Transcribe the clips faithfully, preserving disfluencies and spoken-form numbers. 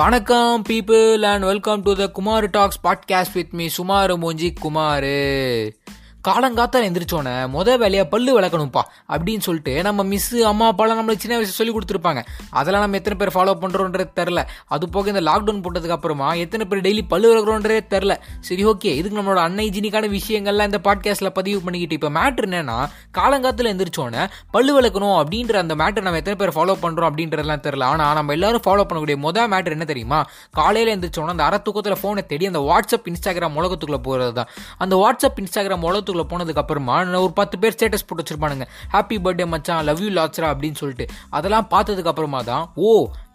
வணக்கம் people and welcome to the Kumar talks podcast with me சுமாரு மூஞ்சி குமாரு. காலங்காத்தால் எந்திரிச்சோன்னே மொதல் வேலையாக பல்லு விளக்கணும்ப்பா அப்படின்னு சொல்லிட்டு நம்ம மிஸ்ஸு அம்மா அப்பாலாம் நம்மளுக்கு சின்ன வயசு சொல்லி கொடுத்துருப்பாங்க. அதெல்லாம் நம்ம எத்தனை பேர் ஃபாலோ பண்ணுறோன்றது தெரில. அது போக இந்த லாக்டவுன் போட்டதுக்கு அப்புறமா எத்தனை பேர் டெய்லி பல்லு விளக்குறோன்றே தெரில. சரி, ஓகே, இதுக்கு நம்மளோட அன்ஹைஜீனிக்கான விஷயங்கள்லாம் இந்த பாட்காஸ்ட்டில் பதிவு பண்ணிக்கிட்டு இப்போ மேட்ரு என்னன்னா, காலங்காத்தில் எந்திரிச்சோன்னே பல்லு விளக்கணும் அப்படின்ற அந்த மேட்டர் நம்ம எத்தனை பேர் ஃபாலோ பண்ணுறோம் அப்படின்றதெல்லாம் தெரில. ஆனால் நம்ம எல்லாரும் ஃபாலோ பண்ணக்கூடிய மொதல் மேட்டர் என்ன தெரியுமா, காலையில் எந்திரிச்சோன்னா அந்த அரை தூக்கத்தில் ஃபோனை தேடி அந்த வாட்ஸ்அப் இன்ஸ்டாகிராம் உலகத்துக்குள்ளே போகிறது தான். அந்த வாட்ஸ்அப் இன்ஸ்டாகிராம் உலகத்துக்கு போனதுக்கு அப்புறமா ஒரு பத்து பேர் ஸ்டேட்டஸ் போட்டு வச்சிருப்பானுங்க, ஹாப்பி பர்த்டே மச்சான், லவ் யூ லாட்ஸ்ரா அப்படின்னு சொல்லிட்டு. அதெல்லாம் பார்த்ததுக்கு அப்புறமா தான், ஓ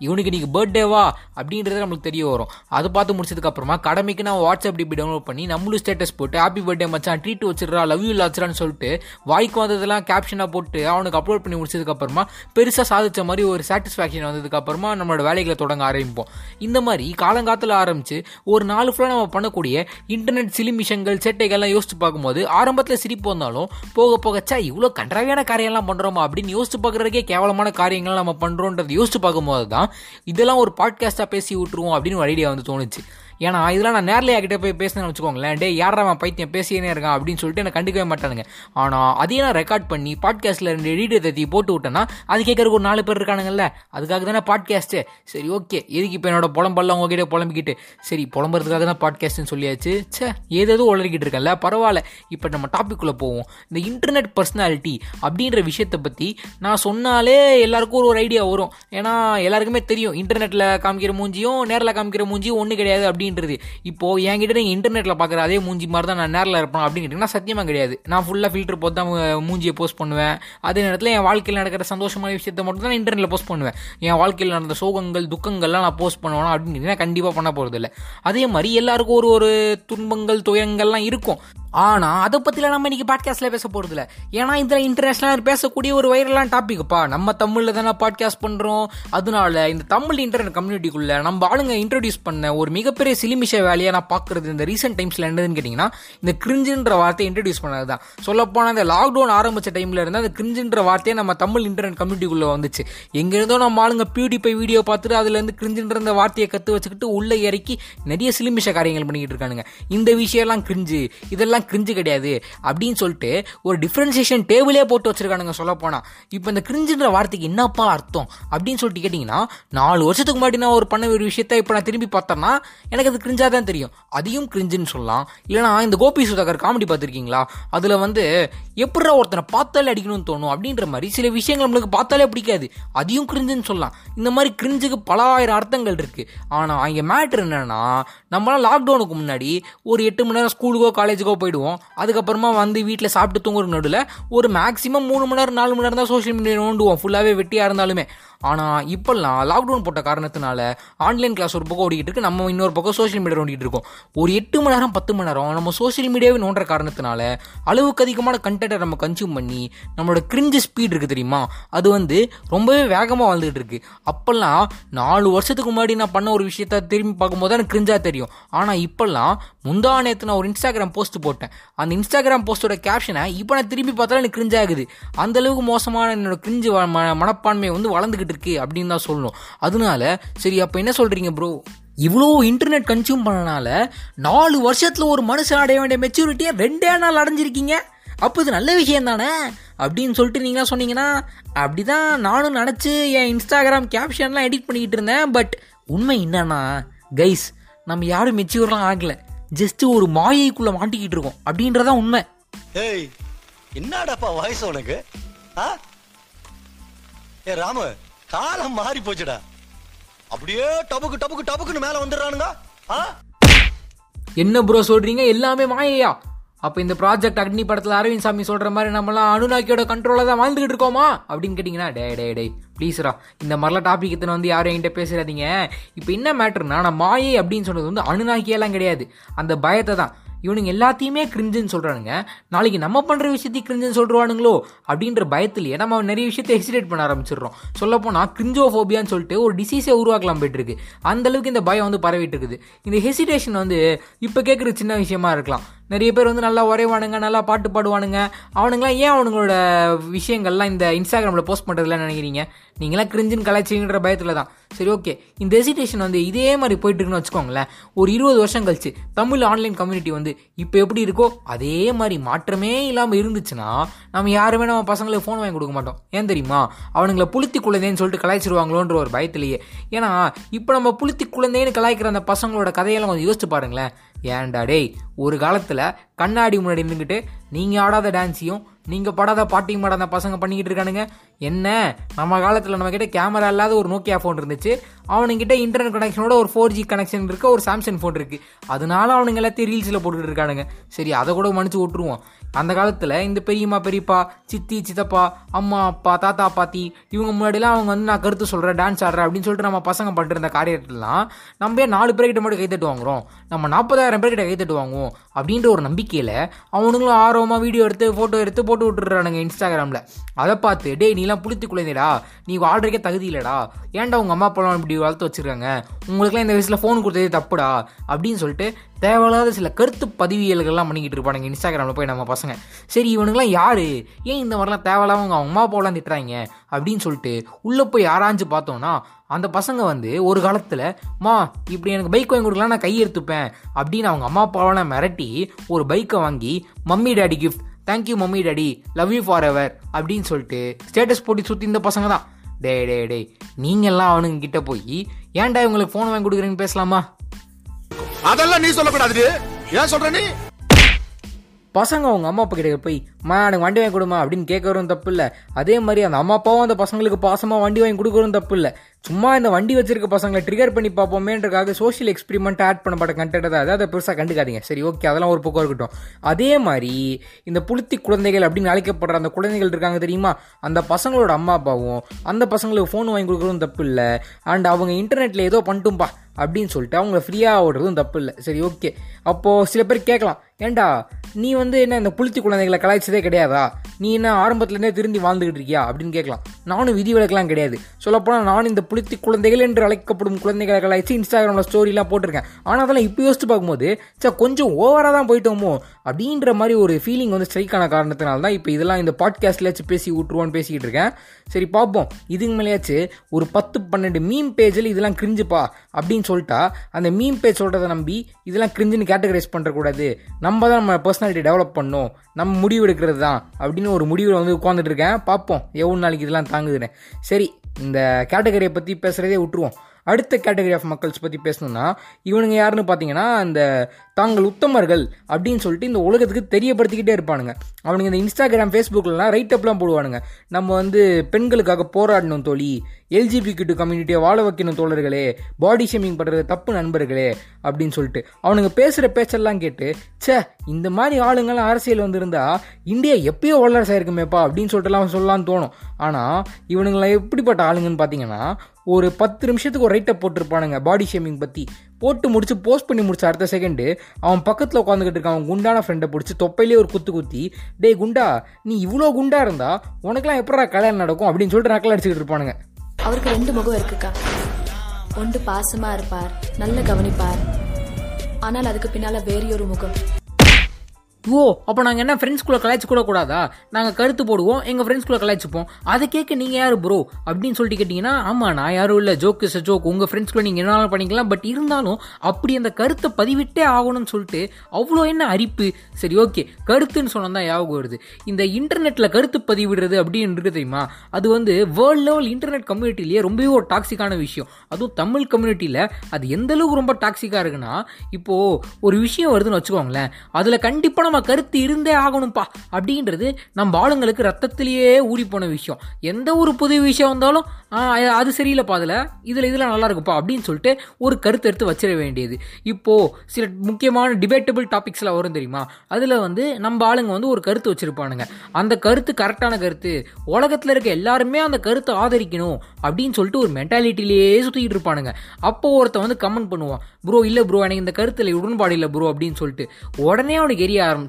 இவனுக்கு இன்னைக்கு பர்த்டேவா அப்படின்றது நம்மளுக்கு தெரிய வரும். அது பார்த்து முடிச்சதுக்கு அப்புறமா கடமைக்கு நான் வாட்ஸ்அப் டிபி டவுன்லோட் பண்ணி நம்மளும் ஸ்டேட்டஸ் போட்டு ஹாப்பி பர்த்டே மச்சான், ட்ரீட் வச்சிடறா, லவ் யூ லாட்ஸ்ரான்னு சொல்லிட்டு வாய்க்கு வந்ததெல்லாம் கேப்ஷனாக போட்டு அவனுக்கு அப்லோட் பண்ணி முடிச்சதுக்கு அப்புறமா பெருசாக சாதிச்ச மாதிரி ஒரு சாட்டிஸ்ஃபேக்ஷன் வந்ததுக்கு அப்புறமா நம்மளோட வேலைகளை தொடங்க ஆரம்பிப்போம். இந்த மாதிரி காலங்காலத்தில் ஆரம்பிச்சு ஒரு நாலு ஃபுல்லாக நம்ம பண்ணக்கூடிய இன்டர்நெட் சிலிமிஷங்கள் சேட்டைகள்லாம் யோசிச்சு பார்க்கும்போது ஆரம்பத்தில் சிரிப்பு வந்தாலும் போக போகச்சா இவ்வளோ கண்டராவியான காரியம்லாம் பண்ணுறோமா அப்படின்னு யோசிச்சு பார்க்குறதுக்கே கேவலமான காரியங்கள்லாம் நம்ம பண்ணுறோன்றது யோசிச்சு பார்க்கும்போது தான் இதெல்லாம் ஒரு பாட்காஸ்ட்டாக பேசி விட்டுருவோம் அப்படின்னு ஒரு ஐடியா வந்து தோணுச்சு. ஏன்னா இதெல்லாம் நான் நேரில் யார்கிட்ட போய் பேசினேன்னு வச்சுக்கோங்களேன், டே யாரா அவன் பைத்தியம் பேசினே இருக்கான் அப்படின்னு சொல்லிட்டு எனக்கு கண்டுக்கவே மாட்டானுங்க. ஆனால் அதையும் நான் ரெக்கார்ட் பண்ணி பாட்காஸ்ட்டில் ரெண்டு எடிட்டர் தத்தி போட்டு விட்டேன்னா அது கேட்கறதுக்கு ஒரு நாலு பேர் இருக்கானுங்கல்ல, அதுக்காக தானே பாட்காஸ்ட்டு. சரி, ஓகே, எதுக்கு இப்போ என்னோட புலம்பெல்லாம் உங்ககிட்ட புலம்பிக்கிட்டு, சரி புலம்புறதுக்காக தான் பாட்காஸ்ட்னு சொல்லியாச்சு. சே ஏதேதோ உளறிக்கிட்டு இருக்கேன்ல, பரவாயில்ல, இப்போ நம்ம டாப்பிக்குள்ளே போவோம். இந்த இன்டர்நெட் பர்சனாலிட்டி அப்படின்ற விஷயத்தை பற்றி நான் சொன்னாலே எல்லாருக்கும் ஒரு ஒரு ஐடியா வரும். ஏன்னா எல்லாருக்குமே தெரியும் இன்டர்நெட்டில் காமிக்கிற மூஞ்சியும் நேரில் காமிக்கிற மூஞ்சியும் ஒன்று கிடையாது அப்படின்றது. இப்போது என்கிட்ட நீங்கள் இன்டர்நெட்டில் பார்க்குற அதே மூஞ்சி மாதிரி தான் நான் நேரில் இருப்பேன் அப்படின்னு கேட்டிங்கன்னா சத்தியமாக கிடையாது. நான் ஃபுல்லாக ஃபில்டர் போட்டு தான் மூஞ்சியை போஸ்ட் பண்ணுவேன். அதே நேரத்தில் என் வாழ்க்கையில் நடக்கிற சந்தோஷமான விஷயத்தை மட்டும் தான் இன்டர்நெட்டில் போஸ்ட் பண்ணுவேன். என் வாழ்க்கையில் நடந்த சோகங்கள் துக்கங்கள்லாம் நான் போஸ்ட் பண்ணுவேன் அப்படின்னு கேட்டிங்கன்னா கண்டிப்பாக பண்ண போகிறது இல்லை. அதே மாதிரி எல்லாருக்கும் ஒரு ஒரு துன்பங்கள் துயரங்கள்லாம் இருக்கும். ஆனால் அதை பற்றிலாம் நம்ம இன்றைக்கி பாட்காஸ்ட்டில் பேச போகிறது இல்லை. ஏன்னா இதில் இன்டர்நேஷ்னலாக பேசக்கூடிய ஒரு வைரலான டாப்பிக்குப்பா. நம்ம தமிழில் தானே பாட்காஸ்ட் பண்ணுறோம். அதனால இந்த தமிழ் இன்டர்நெட் கம்யூனிட்டிக்குள்ளே நம்ம ஆளுங்க இன்ட்ரடியூஸ் பண்ண ஒரு மிகப்பெரிய சிலிமிஷ வேலையாக நான் பார்க்குறது இந்த ரீசெண்ட் டைம்ஸில் என்னதுன்னு கேட்டிங்கன்னா இந்த கிரிஞ்சுன்ற வார்த்தையை இன்ட்ரடியூஸ் பண்ணது தான். சொல்லப்போனால் இந்த லாக்டவுன் ஆரம்பித்த டைமில் இருந்தால் அந்த கிரிஞ்சுன்ற வார்த்தையை நம்ம தமிழ் இன்டர்நெட் கம்யூனிட்டிக்குள்ளே வந்துச்சு. எங்கேருந்தோ நம்ம ஆளுங்க பியூடிஃபை வீடியோ பார்த்துட்டு அதுலேருந்து கிரிஞ்சுன்ற அந்த வார்த்தையை கற்று வச்சுக்கிட்டு உள்ளே இறக்கி நிறைய சிலிமிஷ காரியங்கள் பண்ணிக்கிட்டு இருக்கானுங்க. இந்த விஷயம்லாம் கிரிஞ்சு, இதெல்லாம் கிரிஞ்சு கிடையாது அப்படின்னு சொல்லிட்டு ஒரு டிஃபரன்சியேஷன் டேபிளே போட்டு வச்சிருக்கானுங்க. சொல்ல போனா இப்போ இந்த கிரிஞ்சுன்ற வார்த்தைக்கு என்னப்பா அர்த்தம் அப்படின்னு சொல்லிட்டு கேட்டிங்கன்னா, நாலு வருஷத்துக்கு முன்னாடி நான் ஒரு பண்ண ஒரு விஷயத்தை இப்போ நான் திரும்பி பார்த்தேன்னா எனக்கு அது கிரிஞ்சாக தான் தெரியும். அதையும் கிரிஞ்சுன்னு சொல்லலாம். இல்லைனா இந்த கோபி சுதாகர் காமெடி பார்த்துருக்கீங்களா, அதில் வந்து எப்படா ஒருத்தனை பார்த்தாலே அடிக்கணும்னு தோணும் அப்படின்ற மாதிரி சில விஷயங்கள் நம்மளுக்கு பார்த்தாலே பிடிக்காது, அதையும் கிரிஞ்சுன்னு சொல்லலாம். இந்த மாதிரி கிரிஞ்சுக்கு பல ஆயிரம் அர்த்தங்கள் இருக்குது. ஆனால் இங்கே மேட்ரு என்னன்னா, நம்மளாம் லாக்டவுனுக்கு முன்னாடி ஒரு எட்டு மணி நேரம் ஸ்கூலுக்கோ காலேஜுக்கோ போய் போயிடுவோம். அதுக்கப்புறமா வந்து வீட்டில் சாப்பிட்டு தூங்குற நடுவில் ஒரு மேக்ஸிமம் மூணு மணி நேரம் நாலு மணி நேரம் தான் சோஷியல் மீடியா நோண்டுவோம், ஃபுல்லாகவே வெட்டியாக இருந்தாலுமே. ஆனால் இப்போல்லாம் லாக்டவுன் போட்ட காரணத்தினால ஆன்லைன் கிளாஸ் ஒரு பக்கம் ஓடிக்கிட்டு இருக்கு, நம்ம இன்னொரு பக்கம் சோஷியல் மீடியா ஓடிக்கிட்டு இருக்கோம். ஒரு எட்டு மணி நேரம் பத்து மணி நேரம் நம்ம சோஷியல் மீடியாவே நோண்டுற காரணத்தினால அளவுக்கு அதிகமான கண்டென்ட்டை நம்ம கன்சியூம் பண்ணி நம்மளோட கிரிஞ்சு ஸ்பீட் இருக்குது தெரியுமா, அது வந்து ரொம்பவே வேகமாக வந்துகிட்டு இருக்கு. அப்போல்லாம் நாலு வருஷத்துக்கு முன்னாடி நான் பண்ண ஒரு விஷயத்தை திரும்பி பார்க்கும்போது தான் எனக்கு கிரிஞ்சாக தெரியும். ஆனால் இப்போல்லாம் முந்தா நேற்று நான் ஒரு இன்ஸ்டாகிராம் போஸ்ட் போட்டேன், அந்த இன்ஸ்டாகிராம் போஸ்டோட கேப்ஷனை இப்போ நான் திரும்பி பார்த்தாலும் எனக்கு கிரிஞ்சாகுது. அந்தளவுக்கு மோசமான என்னோட கிரிஞ்சு மனப்பான்மை வந்து வளர்ந்துக்கிட்டு இருக்கு அப்படின்னு தான் சொல்லணும். அதனால சரி, அப்ப என்ன சொல்றீங்க ப்ரோ, இவ்வளோ இன்டர்நெட் கன்சியூம் பண்ணனால நாலு வருஷத்துல ஒரு மனுஷன் அடைய வேண்டிய மெச்சூரிட்டியை ரெண்டே நாள் அடைஞ்சிருக்கீங்க, அப்போ இது நல்ல விஷயம் தானே அப்படின்னு சொல்லிட்டு நீங்களாம் சொன்னீங்கன்னா, அப்படிதான் நானும் நினச்சி என் இன்ஸ்டாகிராம் கேப்ஷன்லாம் எடிட் பண்ணிக்கிட்டு இருந்தேன். பட் உண்மை என்னன்னா கைஸ், நம்ம யாரும் மெச்சூர்லாம் ஆகலை, ஜஸ்ட் ஒரு மாயைக்குள்ள மாட்டிக்கிட்டு இருக்கோம் அப்படின்றதான் உண்மை. என்னடாப்பா வாய்ஸ் உனக்கு, ஏ ராமு காலம் மாறி போச்சுடா, அப்படியே டபுக்கு டபுக்கு டபுக்குன்னு மேலே வந்துடுறானுங்க. என்ன ப்ரோ சொல்றீங்க, எல்லாமே மாயையா? அப்போ இந்த ப்ராஜெக்ட் அக்னி படத்தில் அரவிந்த் சாமி சொல்கிற மாதிரி நம்மளாம் அனுநாக்கியோட கண்ட்ரோலாக தான் வாழ்ந்துக்கிட்டு இருக்கோமா அப்படின்னு கேட்டிங்கன்னா, டே டே டே ப்ளீஸ்ரா, இந்த மாதிரிலாம் டாபிக் இத்தனை வந்து யாரும் என்கிட்ட பேசுகிறாதீங்க. இப்போ என்ன மேட்ருன்னா, நான் மாயை அப்படின்னு சொன்னது வந்து அனுநாக்கியெல்லாம் கிடையாது, அந்த பயத்தை தான். இவனுங்க எல்லாத்தையுமே கிரிஞ்சுன்னு சொல்கிறானுங்க, நாளைக்கு நம்ம பண்ணுற விஷயத்தையும் கிரிஞ்சுன்னு சொல்லிடுவானுங்களோ அப்படின்ற பயத்துலேயே நம்ம நிறைய விஷயத்தை ஹெசிடேட் பண்ண ஆரம்பிச்சிடுறோம். சொல்லப்போனால் கிரிஞ்சோஃபோபியான்னு சொல்லிட்டு ஒரு டிசீஸே உருவாக்கலாம் போய்ட்டுருக்கு, அந்தளவுக்கு இந்த பயம் வந்து பரவிட்டு இருக்குது. இந்த ஹெசிடேஷன் வந்து இப்போ கேட்குற சின்ன விஷயமா இருக்கலாம், நிறைய பேர் வந்து நல்லா உரைவானுங்க, நல்லா பாட்டு பாடுவானுங்க. அவனுங்களாம் ஏன் அவனுங்களோட விஷயங்கள்லாம் இந்த இன்ஸ்டாகிராமில் போஸ்ட் பண்ணுறதுலாம் நினைக்கிறீங்க? நீங்களாம் கிரிஞ்சுன்னு கலாய்ச்சிங்கிற பயத்தில் தான். சரி, ஓகே, இந்த ஹெசிடேஷன் வந்து இதே மாதிரி போயிட்டுருக்குன்னு வச்சுக்கோங்களேன். ஒரு இருபது வருஷம் கழிச்சு தமிழ் ஆன்லைன் கம்யூனிட்டி வந்து இப்போ எப்படி இருக்கோ அதே மாதிரி மாற்றமே இல்லாமல் இருந்துச்சுன்னா நம்ம யாருமே நம்ம பசங்களுக்கு ஃபோன் வாங்கி கொடுக்க மாட்டோம். ஏன் தெரியுமா? அவனுங்களை புளுத்தி குழந்தைன்னு சொல்லிட்டு கலாய்ச்சிருவாங்களோன்ற ஒரு பயத்திலேயே. ஏன்னா இப்போ நம்ம புளுத்தி குழந்தைன்னு கலாய்க்கிற அந்த பசங்களோட கதையெல்லாம் கொஞ்சம் யோசிச்சு பாருங்களேன். ஏன்டா டேய், ஒரு காலத்தில் கண்ணாடி முன்னாடி நின்றுக்கிட்டு நீங்கள் ஆடாத டான்ஸையும் நீங்கள் படாத பாட்டியும் பாடாத பசங்க பண்ணிக்கிட்டு இருக்கானுங்க. என்ன, நம்ம காலத்தில் நம்மக்கிட்ட கேமரா இல்லாத ஒரு நோக்கியா ஃபோன் இருந்துச்சு. அவனுங்கிட்ட இன்டர்நெட் கனெக்ஷனோட ஒரு ஃபோர் ஜி கனெக்ஷன் இருக்குது, ஒரு சாம்சங் ஃபோன் இருக்குது. அதனால அவனுங்க எல்லாத்தையும் ரீல்ஸில் போட்டுக்கிட்டு இருக்கானுங்க. சரி, அதை கூட மன்னிச்சு விட்டுருவோம். அந்த காலத்தில் இந்த பெரியம்மா, பெரியப்பா, சித்தி, சித்தப்பா, அம்மா, அப்பா, தாத்தா, பாத்தி இவங்க முன்னாடிலாம் அவங்க வந்து நான் கருத்து சொல்கிறேன், டான்ஸ் ஆடுறேன் அப்படின்னு சொல்லிட்டு நம்ம பசங்க பண்ணிட்டு இருந்த காரியத்திலாம் நம்ம நாலு பேர்கிட்ட மட்டும் கைத்தட்டு வாங்குகிறோம், நம்ம நாற்பதாயிரம் பேர்கிட்ட கைத்தட்டு வாங்குவோம் அப்படின்ற ஒரு நம்பிக்கையில் அவனுங்களும் ஆர்வமாக வீடியோ எடுத்து ஃபோட்டோ எடுத்து போட்டு விட்டுறானுங்க இன்ஸ்டாகிராமில். அதை பார்த்து, டே நீலாம் புளுத்தி குழந்தைடா, நீ வாழ்றதுக்கே தகுதி இல்லைடா, ஏன்டா உங்கள் அம்மா அப்பா இப்படி வளர்த்து வச்சுருக்காங்க, உங்களுக்குலாம் இந்த வயசில் ஃபோன் கொடுத்ததே தப்புடா அப்படின்னு சொல்லிட்டு தேவையில்லாத சில கருத்து பதிவியல்கள்லாம் பண்ணிக்கிட்டு இருப்பானுங்க இன்ஸ்டாகிராமில் போய் நம்ம பசங்க. சரி, இவனுங்களாம் யார், ஏன் இந்த மாதிரிலாம் தேவையில்லாமல் அவங்க அம்மா அப்பாவெலாம் திட்டுறாங்க அப்படின்னு சொல்லிட்டு உள்ளே போய் யாராஞ்சு பார்த்தோன்னா அந்த பசங்க வந்து ஒரு காலத்தில் மா இப்படி எனக்கு பைக் வாங்கி கொடுக்கலாம், நான் கையெடுத்துப்பேன் அப்படின்னு அவங்க அம்மா அப்பாவெல்லாம் மிரட்டி ஒரு பைக்கை வாங்கி mummy daddy gift, thank you mummy daddy, love you for ever அப்படின்னு சொல்லிட்டு ஸ்டேட்டஸ் போட்டு சுற்றி இந்த பசங்க தான். டே டே டே நீங்கள்லாம் அவனுங்கிட்ட போய் ஏன்டா இவங்களுக்கு ஃபோன் வாங்கி கொடுக்குறீங்கன்னு பேசலாமா? அதெல்லாம் நீ சொல்லக்கூடாது, ஏன் சொல்ற நீ? பசங்க அவங்க அம்மா அப்பா கிட்ட போய் மா எனக்கு வண்டி வாங்கி கொடுமா அப்படின்னு கேட்கறதும் தப்பு இல்லை. அதே மாதிரி அந்த அம்மா அப்பாவும் அந்த பசங்களுக்கு பாசமாக வண்டி வாங்கி கொடுக்குறதும் தப்பு இல்லை. சும்மா இந்த வண்டி வச்சிருக்க பசங்களை ட்ரிகர் பண்ணி பார்ப்போமேன்றக்காக சோஷியல் எக்ஸ்பிரிமெண்ட்டை ஆட் பண்ணப்பட்ட கண்டென்ட் தான். அதாவது அதை பெருசாக கண்டுக்காதீங்க. சரி, ஓகே, அதெல்லாம் ஒரு பக்கம் இருக்கட்டும். அதே மாதிரி இந்த புளுத்தி குழந்தைகள் அப்படின்னு அழைக்கப்படுற அந்த குழந்தைகள் இருக்காங்க தெரியுமா, அந்த பசங்களோட அம்மா அப்பாவும் அந்த பசங்களுக்கு ஃபோன் வாங்கி கொடுக்குறதும் தப்பு இல்லை. அண்ட் அவங்க இன்டர்நெட்டில் ஏதோ பண்ணிட்டும்பா அப்படின்னு சொல்லிட்டு அவங்கள ஃப்ரீயாக ஓடுறதும் தப்பு இல்லை. சரி, ஓகே. அப்போது சில பேர் கேட்கலாம், ஏண்டா நீ வந்து என்ன இந்த புளுத்தி குழந்தைகளை கலாய்ச்சதே கிடையாதா, நீ என்ன ஆரம்பத்துலேருந்தே திருந்தி வாழ்ந்துக்கிட்டு இருக்கியா அப்படின்னு கேட்கலாம். நானும் விதி விலக்கெலாம் கிடையாது. சொல்லப்போனால் நானும் இந்த புளுத்தி குழந்தைகள் என்று அழைக்கப்படும் குழந்தைகளை கலாய்ச்சி இன்ஸ்டாகிராமில் ஸ்டோரிலாம் போட்டிருக்கேன். ஆனால் அதெல்லாம் இப்போ யோசிச்சு பார்க்கும்போது சார் கொஞ்சம் ஓவராக தான் போயிட்டோமோ அப்படின்ற மாதிரி ஒரு ஃபீலிங் வந்து ஸ்ட்ரைக் ஆன காரணத்தினால தான் இப்போ இதெல்லாம் இந்த பாட்காஸ்ட்லேயாச்சும் பேசி விட்ருவோன்னு பேசிக்கிட்டு இருக்கேன். சரி பார்ப்போம், இதுக்கு மேலேயாச்சு ஒரு பத்து பன்னெண்டு மீம் பேஜில் இதெல்லாம் கிரிஞ்சுப்பா அப்படின்னு சொல்லிட்டா அந்த மீம் பேஜ் சொல்கிறத நம்பி இதெல்லாம் கிரிஞ்சுன்னு கேட்டகரைஸ் பண்ணுறக்கூடாது. நம்ம தான் நம்ம பர்சனாலிட்டி டெவலப் பண்ணணும், நம்ம முடிவு எடுக்கிறது தான் அப்படின்னு ஒரு முடிவில் வந்து உட்காந்துட்டு இருக்கேன். பார்ப்போம் எவ்வளோ நாளைக்கு இதெல்லாம் தாங்குதுன்னு. சரி, இந்த கேட்டகரியை பற்றி பேசுகிறதே விட்டுருவோம். அடுத்த கேட்டகரி ஆஃப் மக்கள்ஸ் பற்றி பேசணுன்னா இவனுங்க யாருன்னு பார்த்தீங்கன்னா இந்த தாங்கள் உத்தமர்கள் அப்படின்னு சொல்லிட்டு இந்த உலகத்துக்கு தெரியப்படுத்திக்கிட்டே இருப்பானுங்க. அவனுங்க இந்த இன்ஸ்டாகிராம், ஃபேஸ்புக்கில்லாம் ரைட்டப்லாம் போடுவானுங்க. நம்ம வந்து பெண்களுக்காக போராடணும் தோழி, எல்ஜிபிக்யூ கம்யூனிட்டியை வாழ வைக்கணும் தோழர்களே, பாடி ஷேமிங் பண்ணுறது தப்பு நண்பர்களே அப்படின்னு சொல்லிட்டு அவனுங்க பேசுகிற பேச்செல்லாம் கேட்டு சே இந்த மாதிரி ஆளுங்கள்லாம் அரசியல் வந்திருந்தா இந்தியா எப்பயோ வல்லரசு ஆயிருக்குமேப்பா அப்படின்னு சொல்லிட்டுலாம் சொல்லலான்னு தோணும். ஆனால் இவனுங்களாம் எப்படிப்பட்ட ஆளுங்கன்னு பார்த்தீங்கன்னா ஒரு பத்து நிமிஷத்துக்கு ஒரு ரைட்டப் போட்டிருப்பானுங்க பாடி ஷேமிங் பற்றி. போட்டு முடிச்சு போஸ்ட் பண்ணி முடிச்ச அடுத்த செகண்டு அவன் பக்கத்தில் உட்காந்துக்கிட்டு இருக்கான் அவன் குண்டான ஃப்ரெண்டை பிடிச்சி தொப்பையிலே ஒரு குத்து குத்தி டே குண்டா நீ இவ்வளோ குண்டா இருந்தா உனக்குலாம் எப்படா கல்யாணம் நடக்கும் அப்படின்னு சொல்லிட்டு நக்கல் அடிச்சுக்கிட்டு இருப்பானுங்க. அவருக்கு ரெண்டு முகம் இருக்குக்கா, ஒன்று பாசமா இருப்பார், நல்ல கவனிப்பார், ஆனால் அதுக்கு பின்னால வேறையொரு முகம். ஓ அப்போ நாங்கள் என்ன ஃப்ரெண்ட்ஸ்குள்ளே கலாய்ச்சி கூட கூடாதா? நாங்கள் கருத்து போடுவோம், எங்கள் ஃப்ரெண்ட்ஸ்குள்ளே கலாய்ச்சிப்போம், அதை கேட்க நீங்கள் யார் ப்ரோ அப்படின்னு சொல்லிட்டு கேட்டிங்கன்னா ஆமாம் நான் யாரும் இல்லை, ஜோக்கு இஸ் எ ஜோக், உங்கள் ஃப்ரெண்ட்ஸ்குள்ளே நீங்கள் என்னாலும் பண்ணிக்கலாம், பட் இருந்தாலும் அப்படி அந்த கருத்தை பதிவிட்டே ஆகணும்னு சொல்லிட்டு அவ்வளோ என்ன அரிப்பு. சரி, ஓகே, கருத்துன்னு சொன்னால் தான் யாபகம் வருது இந்த இன்டர்நெட்டில் கருத்து பதிவிடுறது அப்படின்னு இருக்குது தெரியுமா. அது வந்து வேர்ல்டு லெவல் இன்டர்நெட் கம்யூனிட்டிலேயே ரொம்பவே ஒரு டாக்ஸிக்கான விஷயம். அதுவும் தமிழ் கம்யூனிட்டியில் அது எந்தளவுக்கு ரொம்ப டாக்ஸிக்காக இருக்குன்னா இப்போது ஒரு விஷயம் வருதுன்னு வச்சுக்கோங்களேன், அதில் கண்டிப்பாக நம்ம கருத்து இருந்தே ஆகணும்பா அப்படின்றது நம்ம ஆளுங்களுக்கு ரத்தத்திலேயே ஊறி போன விஷயம். எந்த ஒரு புது விஷயம் வந்தாலும் அது சரியில்லைப்பா, அதில் இதில் இதில் நல்லா இருக்குப்பா அப்படின்னு சொல்லிட்டு ஒரு கருத்து எடுத்து வச்சிட வேண்டியது. இப்போது சில முக்கியமான டிபேட்டபிள் டாபிக்ஸ்லாம் வரும் தெரியுமா, அதில் வந்து நம்ம ஆளுங்க வந்து ஒரு கருத்து வச்சுருப்பானுங்க. அந்த கருத்து கரெக்டான கருத்து, உலகத்தில் இருக்க எல்லாருமே அந்த கருத்தை ஆதரிக்கணும் அப்படின்னு சொல்லிட்டு ஒரு மென்டாலிட்டிலேயே சுற்றிக்கிட்டு இருப்பானுங்க. அப்போது ஒருத்தன் வந்து கமெண்ட் பண்ணுவான் ப்ரோ இல்லை ப்ரோ எனக்கு இந்த கருத்தில் உடன்பாடு இல்லை ப்ரோ அப்படின்னு சொல்லிட்டு உடனே அவனுக்கு எரிய ஆரம்பிச்சிடும்.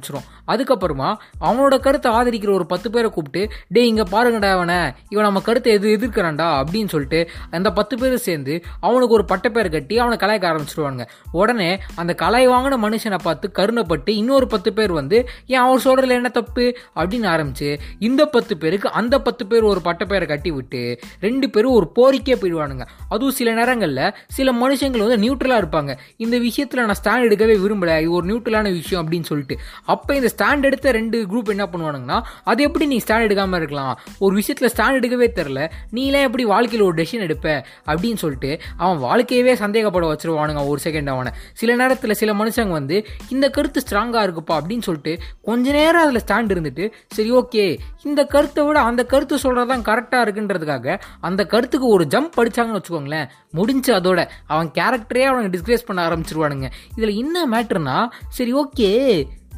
அதுக்கப்புறமா அவனோட கருத்தை ஆதரிக்கிற ஒரு பத்து பேரை கூப்பிட்டு டே இங்கே பாருங்கடா அவனை இவன் நம்ம கருத்தை எது எதிர்க்கிறான்டா அப்படின்னு சொல்லிட்டு அந்த பத்து பேர் சேர்ந்து அவனுக்கு ஒரு பட்டப்பேர் கட்டி அவனை கலாய்க்க ஆரம்பிச்சிடுவானுங்க. உடனே அந்த கலாய் வாங்கின மனுஷனை பார்த்து கருணைப்பட்டு இன்னொரு பத்து பேர் வந்து ஏன் அவர் சொல்கிறதுல என்ன தப்பு அப்படின்னு ஆரம்பிச்சு இந்த பத்து பேருக்கு அந்த பத்து பேர் ஒரு பட்டப்பேரை கட்டி விட்டு ரெண்டு பேரும் ஒரு போரிக்கே போயிடுவானுங்க. அதுவும் சில நேரங்களில் சில மனுஷங்கள் வந்து நியூட்ரலாக இருப்பாங்க. இந்த விஷயத்தில் நான் ஸ்டாண்ட் எடுக்கவே விரும்பலை, இது ஒரு நியூட்ரலான விஷயம் அப்படின்னு சொல்லிட்டு அப்போ இந்த ஸ்டாண்ட் எடுத்த ரெண்டு குரூப் என்ன பண்ணுவானுங்கன்னா அது எப்படி நீ ஸ்டாண்ட் எடுக்காமல் இருக்கலாம், ஒரு விஷயத்தில் ஸ்டாண்ட் எடுக்கவே தெரில, நீலாம் எப்படி வாழ்க்கையில் ஒரு டெசிஷன் எடுப்ப அப்படின்னு சொல்லிட்டு அவன் வாழ்க்கையவே சந்தேகப்பட வச்சிருவானுங்க ஒரு செகண்ட் அவனை. சில நேரத்தில் சில மனுஷங்க வந்து இந்த கருத்து ஸ்ட்ராங்காக இருக்குப்பா அப்படின்னு சொல்லிட்டு கொஞ்ச நேரம் அதில் ஸ்டாண்ட் இருந்துட்டு சரி ஓகே இந்த கருத்தை விட அந்த கருத்து சொல்கிறதான் கரெக்டாக இருக்குன்றதுக்காக அந்த கருத்துக்கு ஒரு ஜம்ப் அடிச்சாங்கன்னு வச்சுக்கோங்களேன், முடிஞ்சு அதோட அவன் கேரக்டரே அவனை டிஸ்கிரேஸ் பண்ண ஆரம்பிச்சிருவானுங்க. இதில் என்ன மேட்டர்னா சரி ஓகே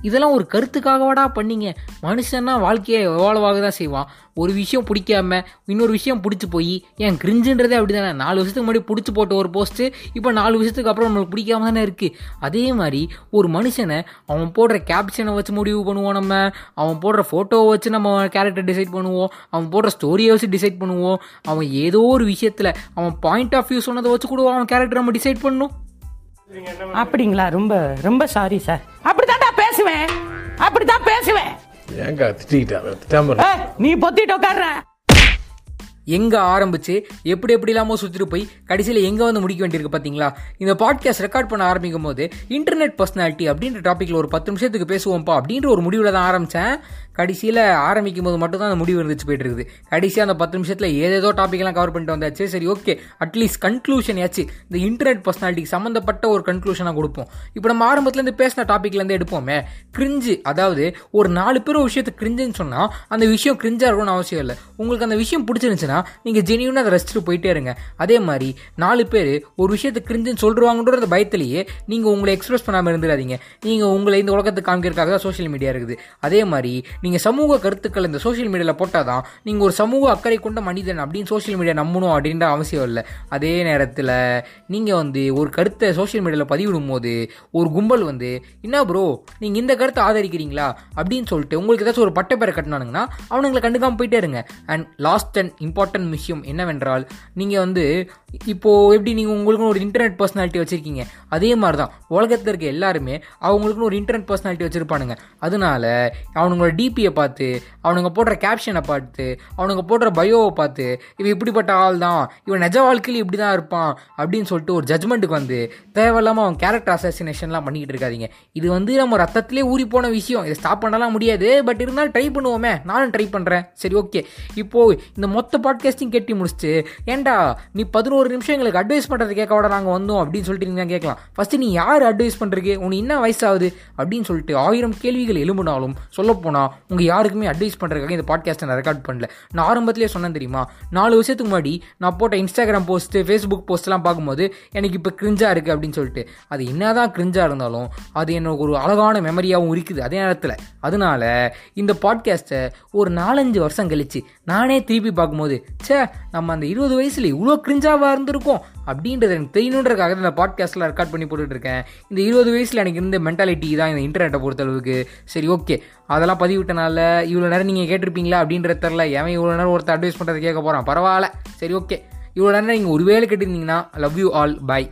இதெல்லாம் ஒரு கருத்துக்காகவாடா பண்ணீங்க, மனுஷன்னா வாழ்க்கையை எவால்வாக தான் செய்வான். ஒரு விஷயம் பிடிக்காம இன்னொரு விஷயம் பிடிச்சி போய் ஏன் கிரிஞ்சுன்றதே அப்படி தானே, நாலு வருஷத்துக்கு முன்னாடி பிடிச்சி போட்ட ஒரு போஸ்ட்டு இப்போ நாலு வருஷத்துக்கு அப்புறம் நம்மளுக்கு பிடிக்காம தானே இருக்குது. அதே மாதிரி ஒரு மனுஷனை அவன் போடுற கேப்ஷனை வச்சு முடிவு பண்ணுவோம், நம்ம அவன் போடுற ஃபோட்டோவை வச்சு நம்ம கேரக்டர் டிசைட் பண்ணுவோம், அவன் போடுற ஸ்டோரியை வச்சு டிசைட் பண்ணுவோம், அவன் ஏதோ ஒரு விஷயத்தில் அவன் பாயிண்ட் ஆஃப் வியூ சொன்னதை வச்சு கூட அவன் கேரக்டர் நம்ம டிசைட் பண்ணணும். அப்படிங்களா? ரொம்ப ரொம்ப சாரி சார். அப்படித்தான்டா பேசுவேன், அப்படித்தான் பேசுவேன். ஏங்க திட்டிட்டா நீ பொத்திட்டு உட்கார்ற. எங்கே ஆரம்பித்து எப்படி எப்படி இல்லாமல் சுற்றிட்டு போய் கடைசியில் எங்கே வந்து முடிக்க வேண்டியிருக்கு பார்த்தீங்களா. இந்த பாட்காஸ்ட் ரெக்கார்ட் பண்ண ஆரம்பிக்கும் போது இன்டர்நெட் பர்சனாலிட்டி அப்படின்ற டாப்பிக்கில் ஒரு பத்து நிமிஷத்துக்கு பேசுவோம்ப்பா அப்படின்ற ஒரு முடிவில் தான் ஆரம்பித்தேன். கடைசியில் ஆரம்பிக்கும் போது மட்டும்தான் அந்த முடிவு இருந்துச்சு போய்ட்டு இருக்குது. கடைசியாக அந்த பத்து நிமிஷத்தில் ஏதேதோ டாப்பிக்லாம் கவர் பண்ணிட்டு வந்தாச்சு. சரி ஓகே அட்லீஸ்ட் கன்க்ளூஷன் ஆச்சு, இந்த இன்டர்நெட் பர்சனாலிட்டிக்கு சம்மந்தப்பட்ட ஒரு கன்க்ளூஷனாக கொடுப்போம். இப்போ நம்ம ஆரம்பத்துலேருந்து பேசின டாப்பிக்லேருந்து எடுப்போமே, கிரிஞ்சு. அதாவது ஒரு நாலு பேர் ஒரு விஷயத்தை கிரிஞ்சுன்னு சொன்னால் அந்த விஷயம் கிரிஞ்சாக இருக்கணும்னு அவசியம் இல்லை. உங்களுக்கு அந்த விஷயம் பிடிச்சிருந்துச்சுன்னா நீங்க ஜெனியூனா அதை ரசிச்சுட்டு போயிட்டே இருங்க. அதே மாதிரி நாலு பேர் ஒரு விஷயத்தை கிரிஞ்சுன்னு சொல்றாங்கன்ற பயத்திலேயே நீங்க உங்களை எக்ஸ்பிரஸ் பண்ணாம இருந்துடாதீங்க. நீங்க உங்களை இந்த உலகத்துக்கு காமிக்கிறதுக்காக தான் சோஷியல் மீடியா இருக்குது. அதே மாதிரி நீங்க சமூக கருத்துக்கள் இந்த சோஷியல் மீடியால போட்டாதான் நீங்க ஒரு சமூக அக்கறை கொண்ட மனிதன் அப்படின்னு சோஷியல் மீடியா நம்பணும் அப்படின்ற அவசியம் இல்லை. அதே நேரத்தில் நீங்க வந்து ஒரு கருத்தை சோஷியல் மீடியாவில் பதிவிடும் போது ஒரு கும்பல் வந்து என்ன ப்ரோ நீங்க இந்த கருத்தை ஆதரிக்கிறீங்களா அப்படின்னு சொல்லிட்டு உங்களுக்கு ஏதாச்சும் ஒரு பட்டப்பேரை கட்டினானுங்கன்னா அவனுங்களை கண்டுக்காம போயிட்டே இருங்க. அண்ட் லாஸ்ட் அண்ட் இம்பார்ட்டன்ட் விஷயம் என்னவென்றால் நீங்கள் வந்து இப்போது எப்படி நீங்கள் உங்களுக்குன்னு ஒரு இன்டர்நெட் பர்சனாலிட்டி வச்சுருக்கீங்க, அதே மாதிரி தான் உலகத்தில் இருக்க எல்லாருமே அவங்களுக்குன்னு ஒரு இன்டர்நெட் பர்சனாலிட்டி வச்சுருப்பானுங்க. அதனால அவனுங்களோட டிபியை பார்த்து, அவனுங்க போடுற கேப்ஷனை பார்த்து, அவனுங்க போடுற பயோவை பார்த்து இவன் இப்படிப்பட்ட ஆள் தான், இவன் நிஜ வாழ்க்கையில் இப்படி தான் இருப்பான் அப்படின்னு சொல்லிட்டு ஒரு ஜட்மெண்ட்டுக்கு வந்து தேவையில்லாமல் அவன் கேரக்டர் அசாசினேஷன்லாம் பண்ணிக்கிட்டு இருக்காதிங்க. இது வந்து நம்ம ரத்தத்திலே ஊறி போன விஷயம், இதை ஸ்டாப் பண்ணலாம் முடியாது. பட் இருந்தாலும் ட்ரை பண்ணுவோமே, நானும் ட்ரை பண்ணுறேன். சரி ஓகே இப்போது இந்த மொத்த பாட்காஸ்டிங் கட்டி முடிச்சுட்டு ஏண்டா நீ பதினோரு நிமிஷம் எங்களுக்கு அட்வைஸ் பண்ணுறது கேட்கவோட நாங்கள் வந்தோம் அப்படின்னு சொல்லிட்டு நீங்கள் கேட்கலாம். ஃபஸ்ட்டு நீ யார் அட்வைஸ் பண்ணுறீங்க, உனக்கு என்ன வயசாகுது அப்படின்னு சொல்லிட்டு ஆயிரம் கேள்விகள் எழும்பினாலும் சொல்லப்போனால் உங்கள் யாருக்குமே அட்வைஸ் பண்ணுறதுக்காக இந்த பாட்காஸ்ட்டை நான் ரெக்கார்ட் பண்ணல. நான் ஆரம்பத்திலே சொன்னேன் தெரியுமா, நாலு வருஷத்துக்கு முன்னாடி நான் போட்ட இன்ஸ்டாகிராம் போஸ்ட்டு ஃபேஸ்புக் போஸ்ட்லாம் பார்க்கும்போது எனக்கு இப்போ கிரிஞ்சாக இருக்குது அப்படின்னு சொல்லிட்டு அது என்ன தான் கிரிஞ்சாக இருந்தாலும் அது எனக்கு ஒரு அழகான மெமரியாகவும் இருக்குது அதே நேரத்தில். அதனால இந்த பாட்காஸ்ட்டை ஒரு நாலஞ்சு வருஷம் கழித்து நானே திருப்பி பார்க்கும்போது சே நம்ம அந்த இருபது வயசுல இவ்வளோ கிரிஞ்சாவாக இருந்திருக்கோம் அப்படின்றது எனக்கு தெரியணுன்றதுக்காக தான் இந்த பாட்காஸ்ட்டில் ரெக்கார்ட் பண்ணி போட்டுட்டு இருக்கேன். இந்த இருபது வயசில் எனக்கு இருந்த மென்டாலிட்டி தான் இந்த இன்டர்நெட்டை பொறுத்தளவுக்கு. சரி ஓகே அதெல்லாம் பதிவிட்டனால இவ்வளோ நேரம் நீங்கள் கேட்டிருப்பீங்களா அப்படின்றது தெரில. ஏன் இவ்வளோ நேரம் ஒருத்தர் அட்வைஸ் பண்ணுறது கேட்க போகிறான், பரவாயில்ல. சரி ஓகே இவ்வளோ நேரம் நீங்கள் ஒருவேளை கேட்டிருந்தீங்கன்னா லவ் யூ ஆல், பாய்.